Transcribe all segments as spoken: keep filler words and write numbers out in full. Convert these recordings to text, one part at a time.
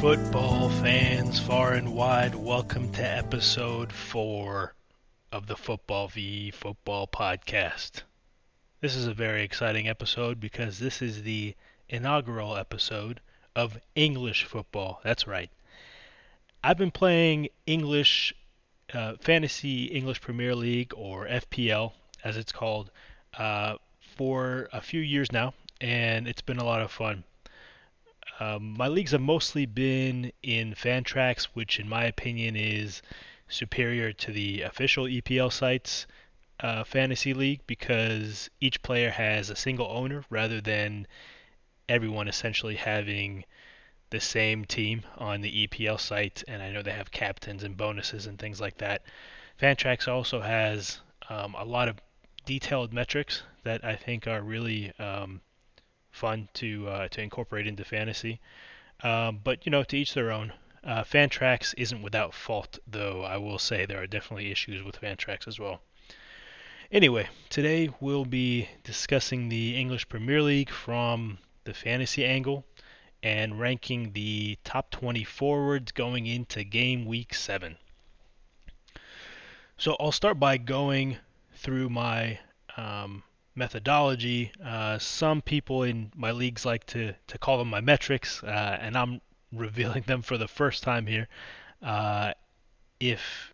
Football fans far and wide, welcome to episode four of the Football v Football podcast. This is a very exciting episode because this is the inaugural episode of English football. That's right. I've been playing English uh, fantasy English Premier League, or F P L as it's called, uh, for a few years now, and it's been a lot of fun. Um, my leagues have mostly been in Fantrax, which in my opinion is superior to the official E P L site's uh, fantasy league, because each player has a single owner rather than everyone essentially having the same team on the E P L site. And I know they have captains and bonuses and things like that. Fantrax also has um, a lot of detailed metrics that I think are really um, fun to uh, to incorporate into fantasy. Um, but, you know, to each their own. Uh, Fantrax isn't without fault, though. I will say there are definitely issues with Fantrax as well. Anyway, today we'll be discussing the English Premier League from the fantasy angle and ranking the top twenty forwards going into game week seven. So I'll start by going through my um, methodology. Uh, some people in my leagues like to, to call them my metrics, uh, and I'm revealing them for the first time here. Uh, if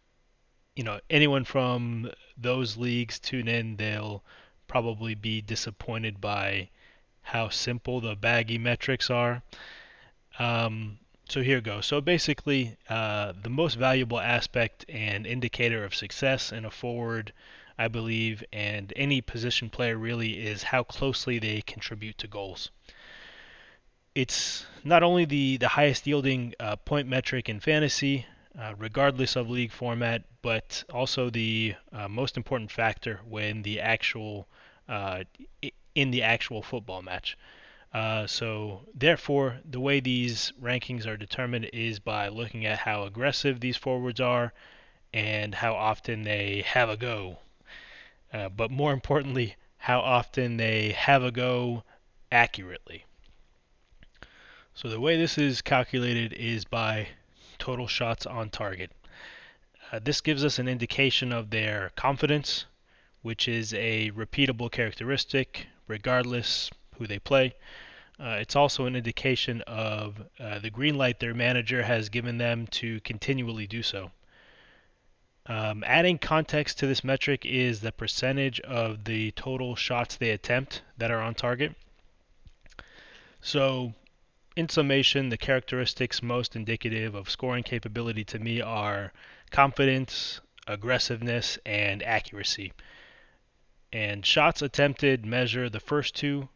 you know anyone from those leagues tune in, they'll probably be disappointed by how simple the baggy metrics are. Um, so here goes. So basically, uh, the most valuable aspect and indicator of success in a forward, I believe, and any position player really, is how closely they contribute to goals. It's not only the, the highest yielding uh, point metric in fantasy, uh, regardless of league format, but also the uh, most important factor when the actual uh, in the actual football match. Uh, so therefore, the way these rankings are determined is by looking at how aggressive these forwards are and how often they have a go. Uh, but more importantly, how often they have a go accurately. So the way this is calculated is by total shots on target. Uh, this gives us an indication of their confidence, which is a repeatable characteristic regardless who they play. Uh, it's also an indication of uh, the green light their manager has given them to continually do so. Um, adding context to this metric is the percentage of the total shots they attempt that are on target. So, in summation, the characteristics most indicative of scoring capability to me are confidence, aggressiveness, and accuracy. And shots attempted measure the first two,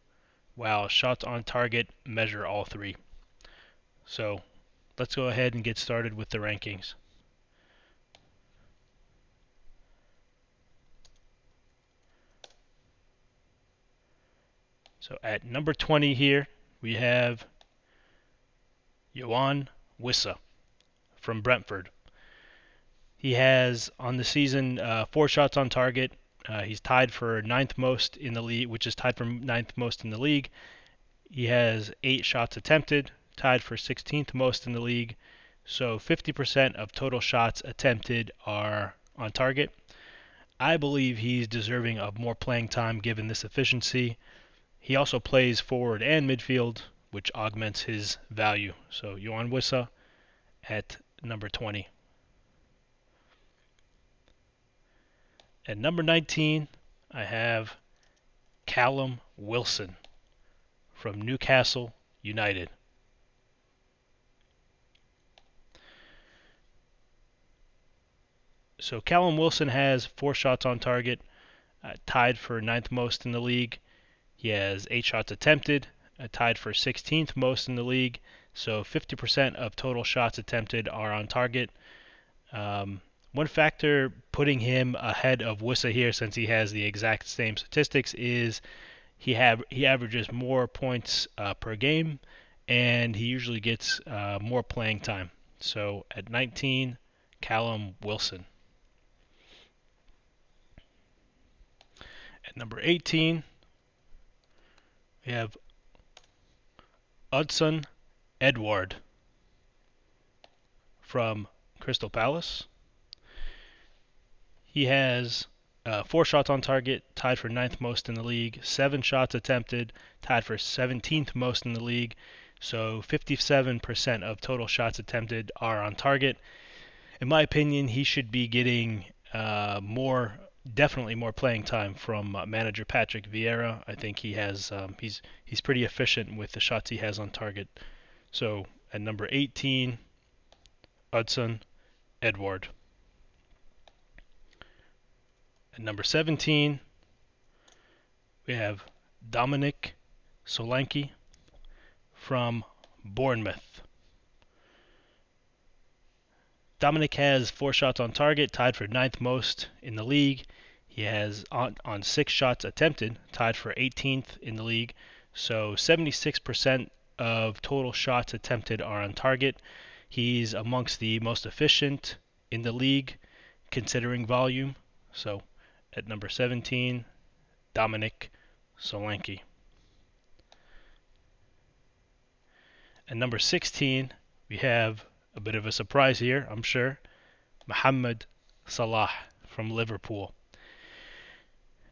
while shots on target measure all three. So let's go ahead and get started with the rankings. So at number twenty here, we have Yoane Wissa from Brentford. He has on the season uh, four shots on target. Uh, he's tied for ninth most in the league, which is tied for ninth most in the league. He has eight shots attempted, tied for sixteenth most in the league. So fifty percent of total shots attempted are on target. I believe he's deserving of more playing time given this efficiency. He also plays forward and midfield, which augments his value. So Yoane Wissa at number twenty. At number nineteen, I have Callum Wilson from Newcastle United. So Callum Wilson has four shots on target, uh, tied for ninth most in the league. He has eight shots attempted, Uh, tied for sixteenth most in the league, so fifty percent of total shots attempted are on target. Um, one factor putting him ahead of Wissa here, since he has the exact same statistics, is he have he averages more points uh, per game, and he usually gets uh, more playing time. So at nineteen, Callum Wilson. At number eighteen, we have Hudson-Odoi from Crystal Palace. He has uh, four shots on target, tied for ninth most in the league. Seven shots attempted, tied for seventeenth most in the league. So fifty-seven percent of total shots attempted are on target. In my opinion, he should be getting uh, more, definitely more playing time from uh, manager Patrick Vieira. I think he has, um, he's he's pretty efficient with the shots he has on target. So at number eighteen, Hudson-Odoi. At number seventeen, we have Dominic Solanke from Bournemouth. Dominic has four shots on target, tied for ninth most in the league. He has on, on six shots attempted, tied for eighteenth in the league. So seventy-six percent of total shots attempted are on target. He's amongst the most efficient in the league, considering volume. So at number seventeen, Dominic Solanke. At number sixteen, we have a bit of a surprise here, I'm sure. Mohamed Salah from Liverpool.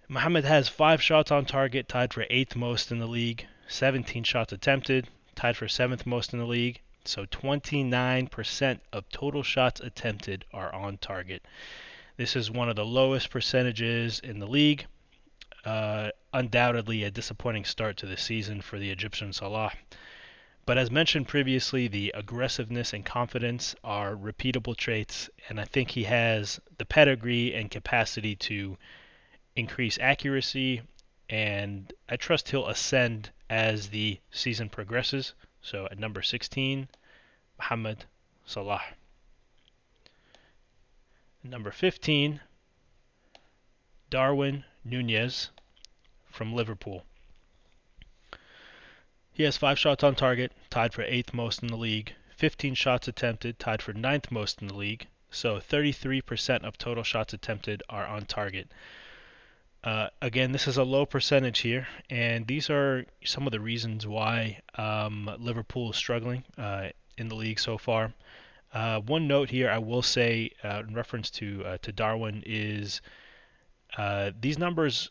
Mohamed has five shots on target, tied for eighth most in the league. seventeen shots attempted, tied for seventh most in the league. So twenty-nine percent of total shots attempted are on target. This is one of the lowest percentages in the league. Uh, undoubtedly a disappointing start to the season for the Egyptian Salah. But as mentioned previously, the aggressiveness and confidence are repeatable traits, and I think he has the pedigree and capacity to increase accuracy, and I trust he'll ascend as the season progresses. So at number sixteen, Mohamed Salah. Number fifteen, Darwin Nunez from Liverpool. He has five shots on target, tied for eighth most in the league. fifteen shots attempted, tied for ninth most in the league. So thirty-three percent of total shots attempted are on target. Uh, again, this is a low percentage here, and these are some of the reasons why um, Liverpool is struggling uh, in the league so far. Uh, one note here I will say uh, in reference to, uh, to Darwin is uh, these numbers,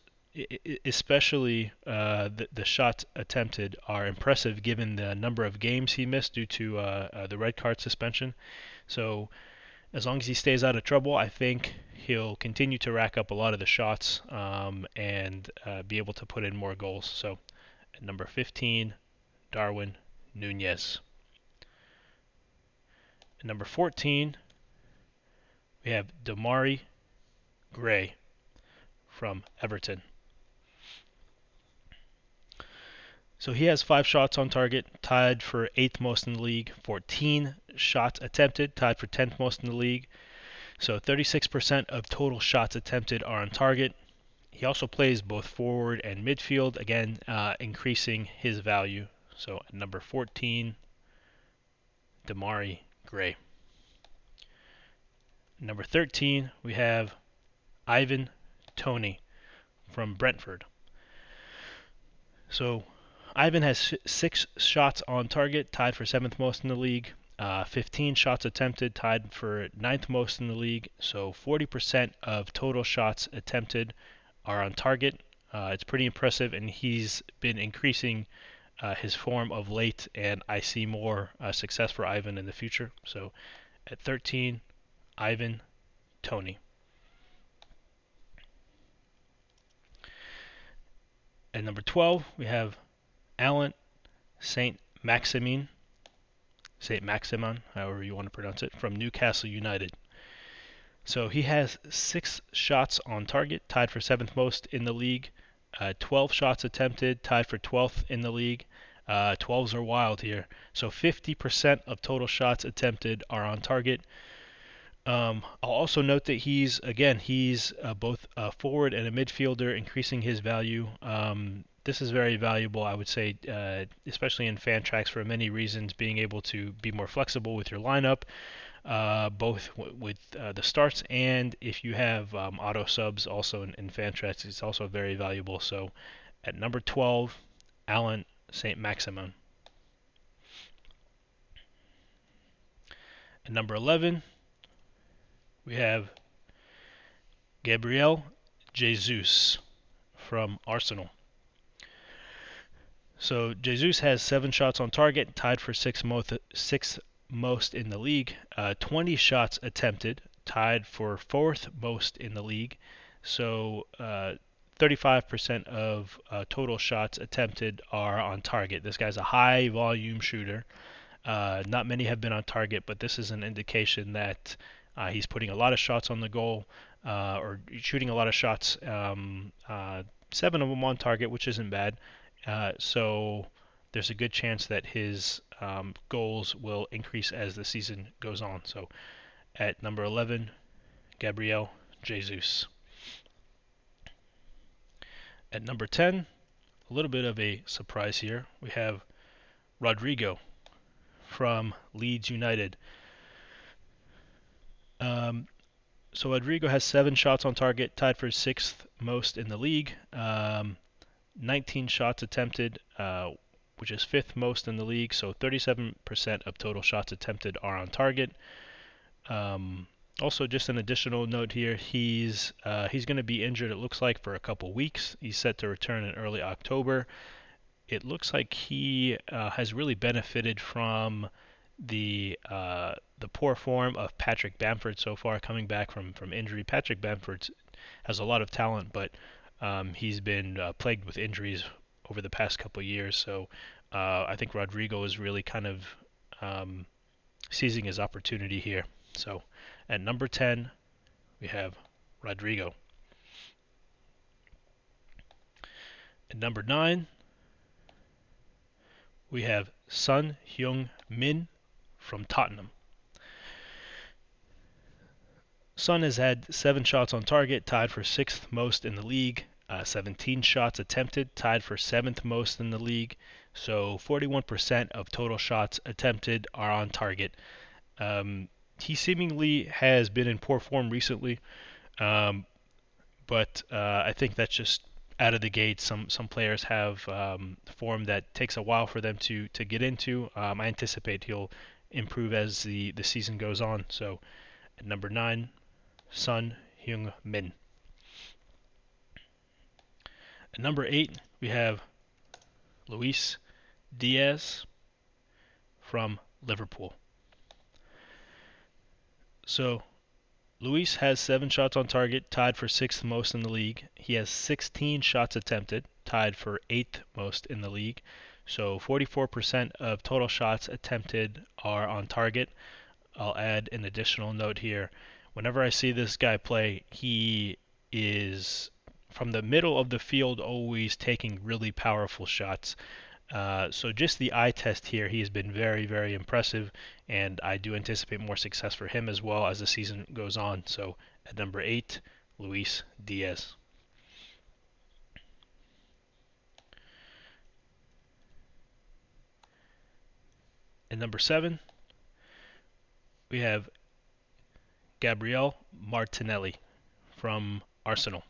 especially uh, the, the shots attempted, are impressive given the number of games he missed due to uh, uh, the red card suspension. So as long as he stays out of trouble, I think he'll continue to rack up a lot of the shots um, and uh, be able to put in more goals. So at number fifteen, Darwin Nunez. At number fourteen, we have Demarai Gray from Everton. So he has five shots on target, tied for eighth most in the league. fourteen shots attempted, tied for tenth most in the league. So thirty-six percent of total shots attempted are on target. He also plays both forward and midfield, again, uh, increasing his value. So at number fourteen, Demarai Gray. Number thirteen, we have Ivan Toney from Brentford. So Ivan has six shots on target, tied for seventh most in the league. Uh, fifteen shots attempted, tied for ninth most in the league. So forty percent of total shots attempted are on target. Uh, it's pretty impressive, and he's been increasing uh, his form of late, and I see more uh, success for Ivan in the future. So at thirteen, Ivan Toney. At number twelve, we have Allan Saint-Maximin, Saint-Maximin, however you want to pronounce it, from Newcastle United. So he has six shots on target, tied for seventh most in the league. Uh, twelve shots attempted, tied for twelfth in the league. Uh, twelves are wild here. So fifty percent of total shots attempted are on target. Um, I'll also note that he's, again, he's uh, both a forward and a midfielder, increasing his value. Um, This is very valuable, I would say, uh, especially in Fantrax for many reasons, being able to be more flexible with your lineup, uh, both w- with uh, the starts and if you have um, auto subs also in, in Fantrax, it's also very valuable. So at number twelve, Allan Saint-Maximin. At number eleven, we have Gabriel Jesus from Arsenal. So Jesus has seven shots on target, tied for sixth most, sixth most in the league. Uh, twenty shots attempted, tied for fourth most in the league. So uh, thirty-five percent of uh, total shots attempted are on target. This guy's a high volume shooter. Uh, not many have been on target, but this is an indication that uh, he's putting a lot of shots on the goal, uh, or shooting a lot of shots. Um, uh, seven of them on target, which isn't bad. Uh, so there's a good chance that his um, goals will increase as the season goes on. So at number eleven, Gabriel Jesus. At number ten, a little bit of a surprise here, we have Rodrigo from Leeds United. Um, so Rodrigo has seven shots on target, tied for sixth most in the league. Um, nineteen shots attempted, uh, which is fifth most in the league, so thirty-seven percent of total shots attempted are on target. Um, also, just an additional note here, he's uh, he's going to be injured, it looks like, for a couple weeks. He's set to return in early October. It looks like he uh, has really benefited from the uh, the poor form of Patrick Bamford so far, coming back from, from injury. Patrick Bamford has a lot of talent, but Um, he's been uh, plagued with injuries over the past couple of years, so uh, I think Rodrigo is really kind of um, seizing his opportunity here. So at number ten, we have Rodrigo. At number nine, we have Son Heung-min from Tottenham. Son has had seven shots on target, tied for sixth most in the league. Uh, seventeen shots attempted, tied for seventh most in the league. So forty-one percent of total shots attempted are on target. Um, he seemingly has been in poor form recently, um, but uh, I think that's just out of the gate. Some some players have um, form that takes a while for them to, to get into. Um, I anticipate he'll improve as the, the season goes on. So at number nine, Son Heung-min. At number eight, we have Luis Diaz from Liverpool. So Luis has seven shots on target, tied for sixth most in the league. He has sixteen shots attempted, tied for eighth most in the league. So forty-four percent of total shots attempted are on target. I'll add an additional note here. Whenever I see this guy play, he is from the middle of the field, always taking really powerful shots. Uh, so just the eye test here, he has been very, very impressive, and I do anticipate more success for him as well as the season goes on. So at number eight, Luis Diaz. At number seven, we have Gabriel Martinelli from Arsenal.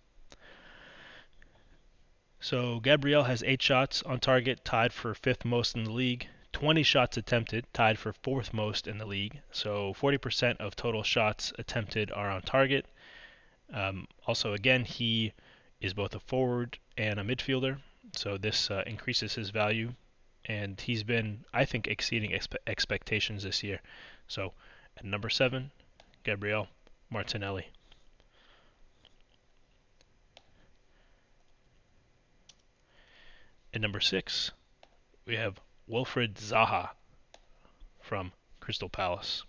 So Gabriel has eight shots on target, tied for fifth most in the league. twenty shots attempted, tied for fourth most in the league. So forty percent of total shots attempted are on target. Um, also, again, he is both a forward and a midfielder, so this uh, increases his value. And he's been, I think, exceeding expe- expectations this year. So at number seven, Gabriel Martinelli. At number six, we have Wilfried Zaha from Crystal Palace.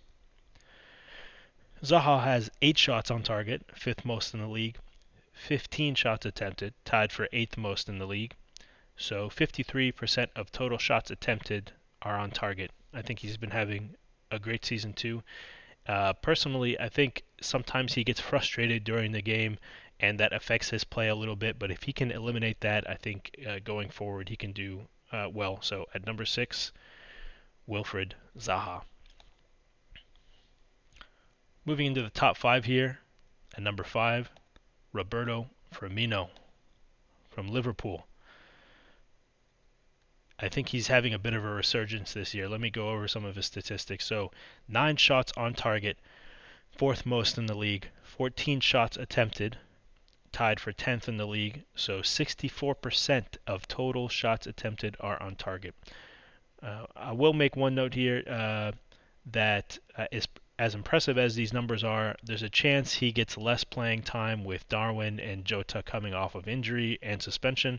Zaha has eight shots on target, fifth most in the league. fifteen shots attempted, tied for eighth most in the league. So fifty-three percent of total shots attempted are on target. I think he's been having a great season too. Uh, personally, I think sometimes he gets frustrated during the game, and that affects his play a little bit. But if he can eliminate that, I think uh, going forward he can do uh, well. So at number six, Wilfried Zaha. Moving into the top five here, at number five, Roberto Firmino from Liverpool. I think he's having a bit of a resurgence this year. Let me go over some of his statistics. So, nine shots on target, fourth most in the league, fourteen shots attempted, tied for tenth in the league. So, sixty-four percent of total shots attempted are on target. Uh, I will make one note here uh, that uh, is as impressive as these numbers are, there's a chance he gets less playing time with Darwin and Jota coming off of injury and suspension.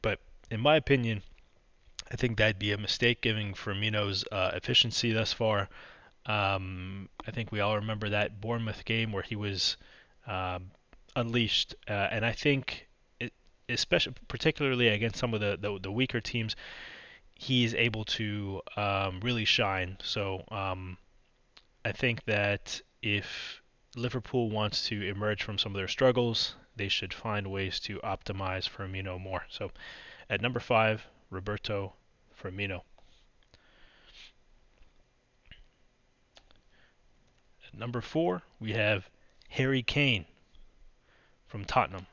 But in my opinion, I think that'd be a mistake given Firmino's uh, efficiency thus far. Um, I think we all remember that Bournemouth game where he was um, unleashed. Uh, and I think, it, especially particularly against some of the, the, the weaker teams, he's able to um, really shine. So um, I think that if Liverpool wants to emerge from some of their struggles, they should find ways to optimize Firmino more. So at number five, Roberto Firmino. At number four, we have Harry Kane from Tottenham.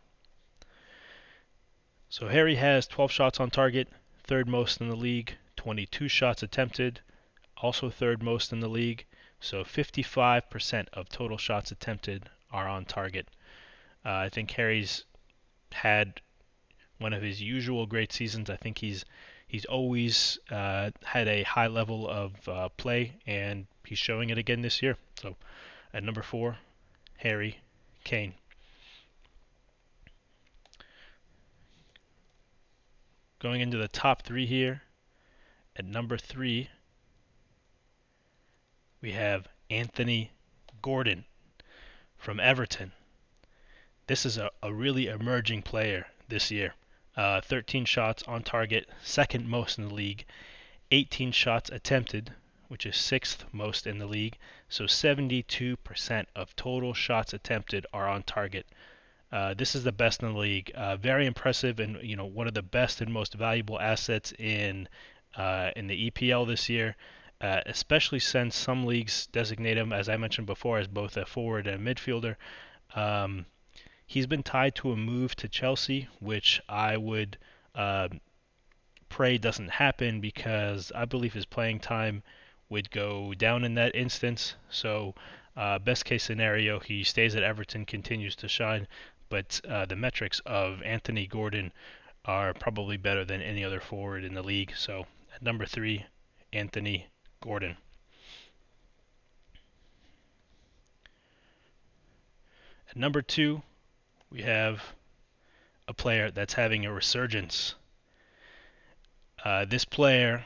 So Harry has twelve shots on target, third most in the league, twenty-two shots attempted, also third most in the league. So fifty-five percent of total shots attempted are on target. Uh, I think Harry's had one of his usual great seasons. I think he's he's always uh, had a high level of uh, play, and he's showing it again this year. So at number four, Harry Kane. Going into the top three here, at number three, we have Anthony Gordon from Everton. This is a, a really emerging player this year. Uh, thirteen shots on target, second most in the league. eighteen shots attempted, which is sixth most in the league. So seventy-two percent of total shots attempted are on target. Uh, this is the best in the league. Uh, very impressive, and you know, one of the best and most valuable assets in uh, in the E P L this year. Uh, especially since some leagues designate him, as I mentioned before, as both a forward and a midfielder. Um, He's been tied to a move to Chelsea, which I would uh, pray doesn't happen because I believe his playing time would go down in that instance. So uh, best case scenario, he stays at Everton, continues to shine, but uh, the metrics of Anthony Gordon are probably better than any other forward in the league. So at number three, Anthony Gordon. At number two, we have a player that's having a resurgence. Uh, this player,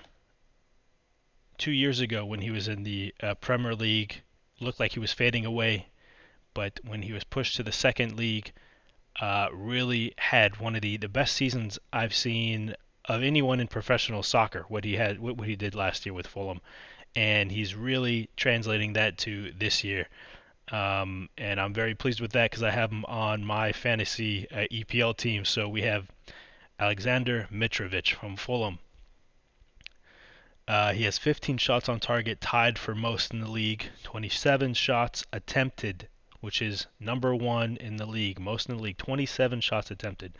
two years ago when he was in the uh, Premier League, looked like he was fading away. But when he was pushed to the second league, uh, really had one of the, the best seasons I've seen of anyone in professional soccer, what he had, what he did last year with Fulham. And he's really translating that to this year. Um, and I'm very pleased with that because I have him on my fantasy uh, E P L team. So we have Aleksandar Mitrović from Fulham. Uh, he has fifteen shots on target, tied for most in the league. twenty-seven shots attempted, which is number one in the league. Most in the league, twenty-seven shots attempted.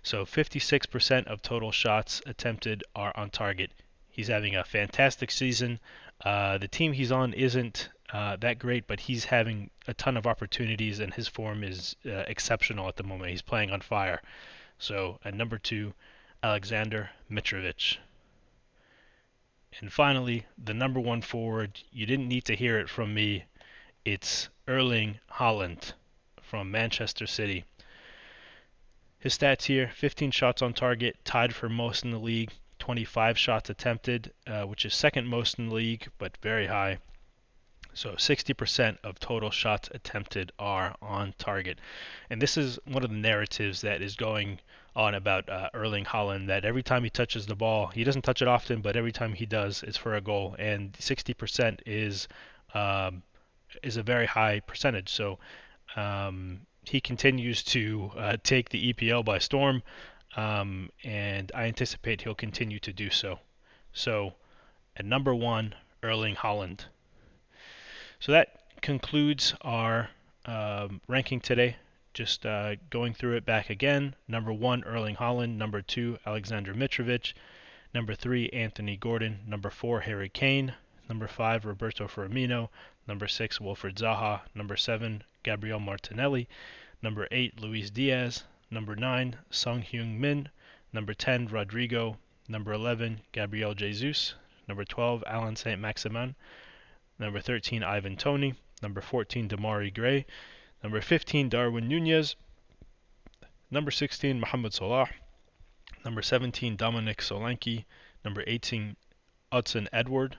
So fifty-six percent of total shots attempted are on target. He's having a fantastic season. Uh, the team he's on isn't Uh, that great, but he's having a ton of opportunities, and his form is uh, exceptional at the moment. He's playing on fire. So at number two, Aleksandar Mitrović. And finally, the number one forward, you didn't need to hear it from me. It's Erling Haaland from Manchester City. His stats here, fifteen shots on target, tied for most in the league, twenty-five shots attempted, uh, which is second most in the league, but very high. So sixty percent of total shots attempted are on target. And this is one of the narratives that is going on about uh, Erling Haaland, that every time he touches the ball, he doesn't touch it often, but every time he does, it's for a goal. And sixty percent is um, is a very high percentage. So um, he continues to uh, take the E P L by storm, um, and I anticipate he'll continue to do so. So at number one, Erling Haaland. So that concludes our um, ranking today. Just uh, going through it back again. Number one, Erling Haaland. Number two, Aleksandar Mitrović. Number three, Anthony Gordon. Number four, Harry Kane. Number five, Roberto Firmino. Number six, Wilfried Zaha. Number seven, Gabriel Martinelli. Number eight, Luis Diaz. Number nine, Son Heung-min. Number ten, Rodrigo. Number eleven, Gabriel Jesus. Number twelve, Allan Saint-Maximin. Number thirteen, Ivan Toney. Number fourteen, Demarai Gray. Number fifteen, Darwin Nunez. Number sixteen, Mohamed Salah. Number seventeen, Dominic Solanke. Number eighteen, Hudson-Odoi.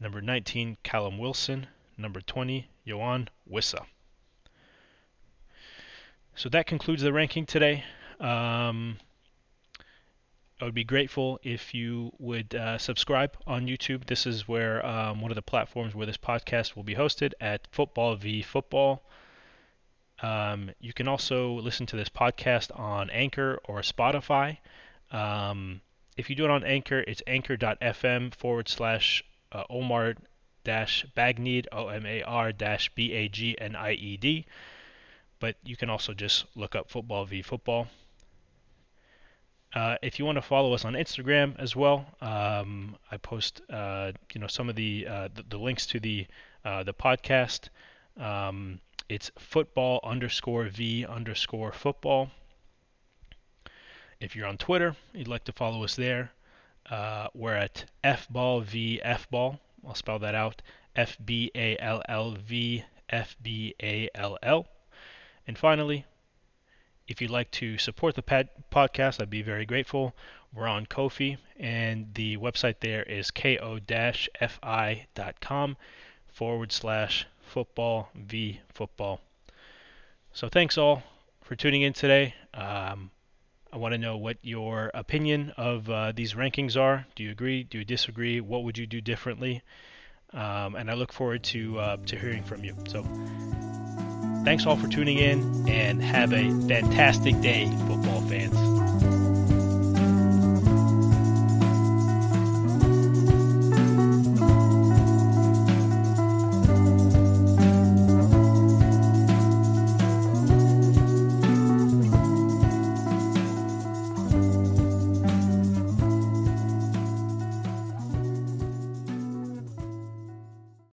Number nineteen, Callum Wilson. Number twenty, Yoane Wissa. So that concludes the ranking today. Um, I would be grateful if you would uh, subscribe on YouTube. This is where um, one of the platforms where this podcast will be hosted, at Football v Football. Um, you can also listen to this podcast on Anchor or Spotify. Um, if you do it on Anchor, it's anchor.fm forward slash Omar dash Bagnied, O M A R dash B A G N I E D. But you can also just look up Football v Football. Uh, if you want to follow us on Instagram as well, um, I post uh, you know some of the, uh, the the links to the uh, the podcast. Um, It's football underscore v underscore football. If you're on Twitter, you'd like to follow us there. Uh, we're at fball v fball. I'll spell that out: f b a l l v f b a l l. And finally, if you'd like to support the pad- podcast, I'd be very grateful. We're on Ko-fi, and the website there is ko-fi.com forward slash. Football v Football. So thanks all for tuning in today. Um, I want to know what your opinion of uh, these rankings are. Do you agree? Do you disagree? What would you do differently? Um, and I look forward to uh, to hearing from you. So thanks all for tuning in, and have a fantastic day.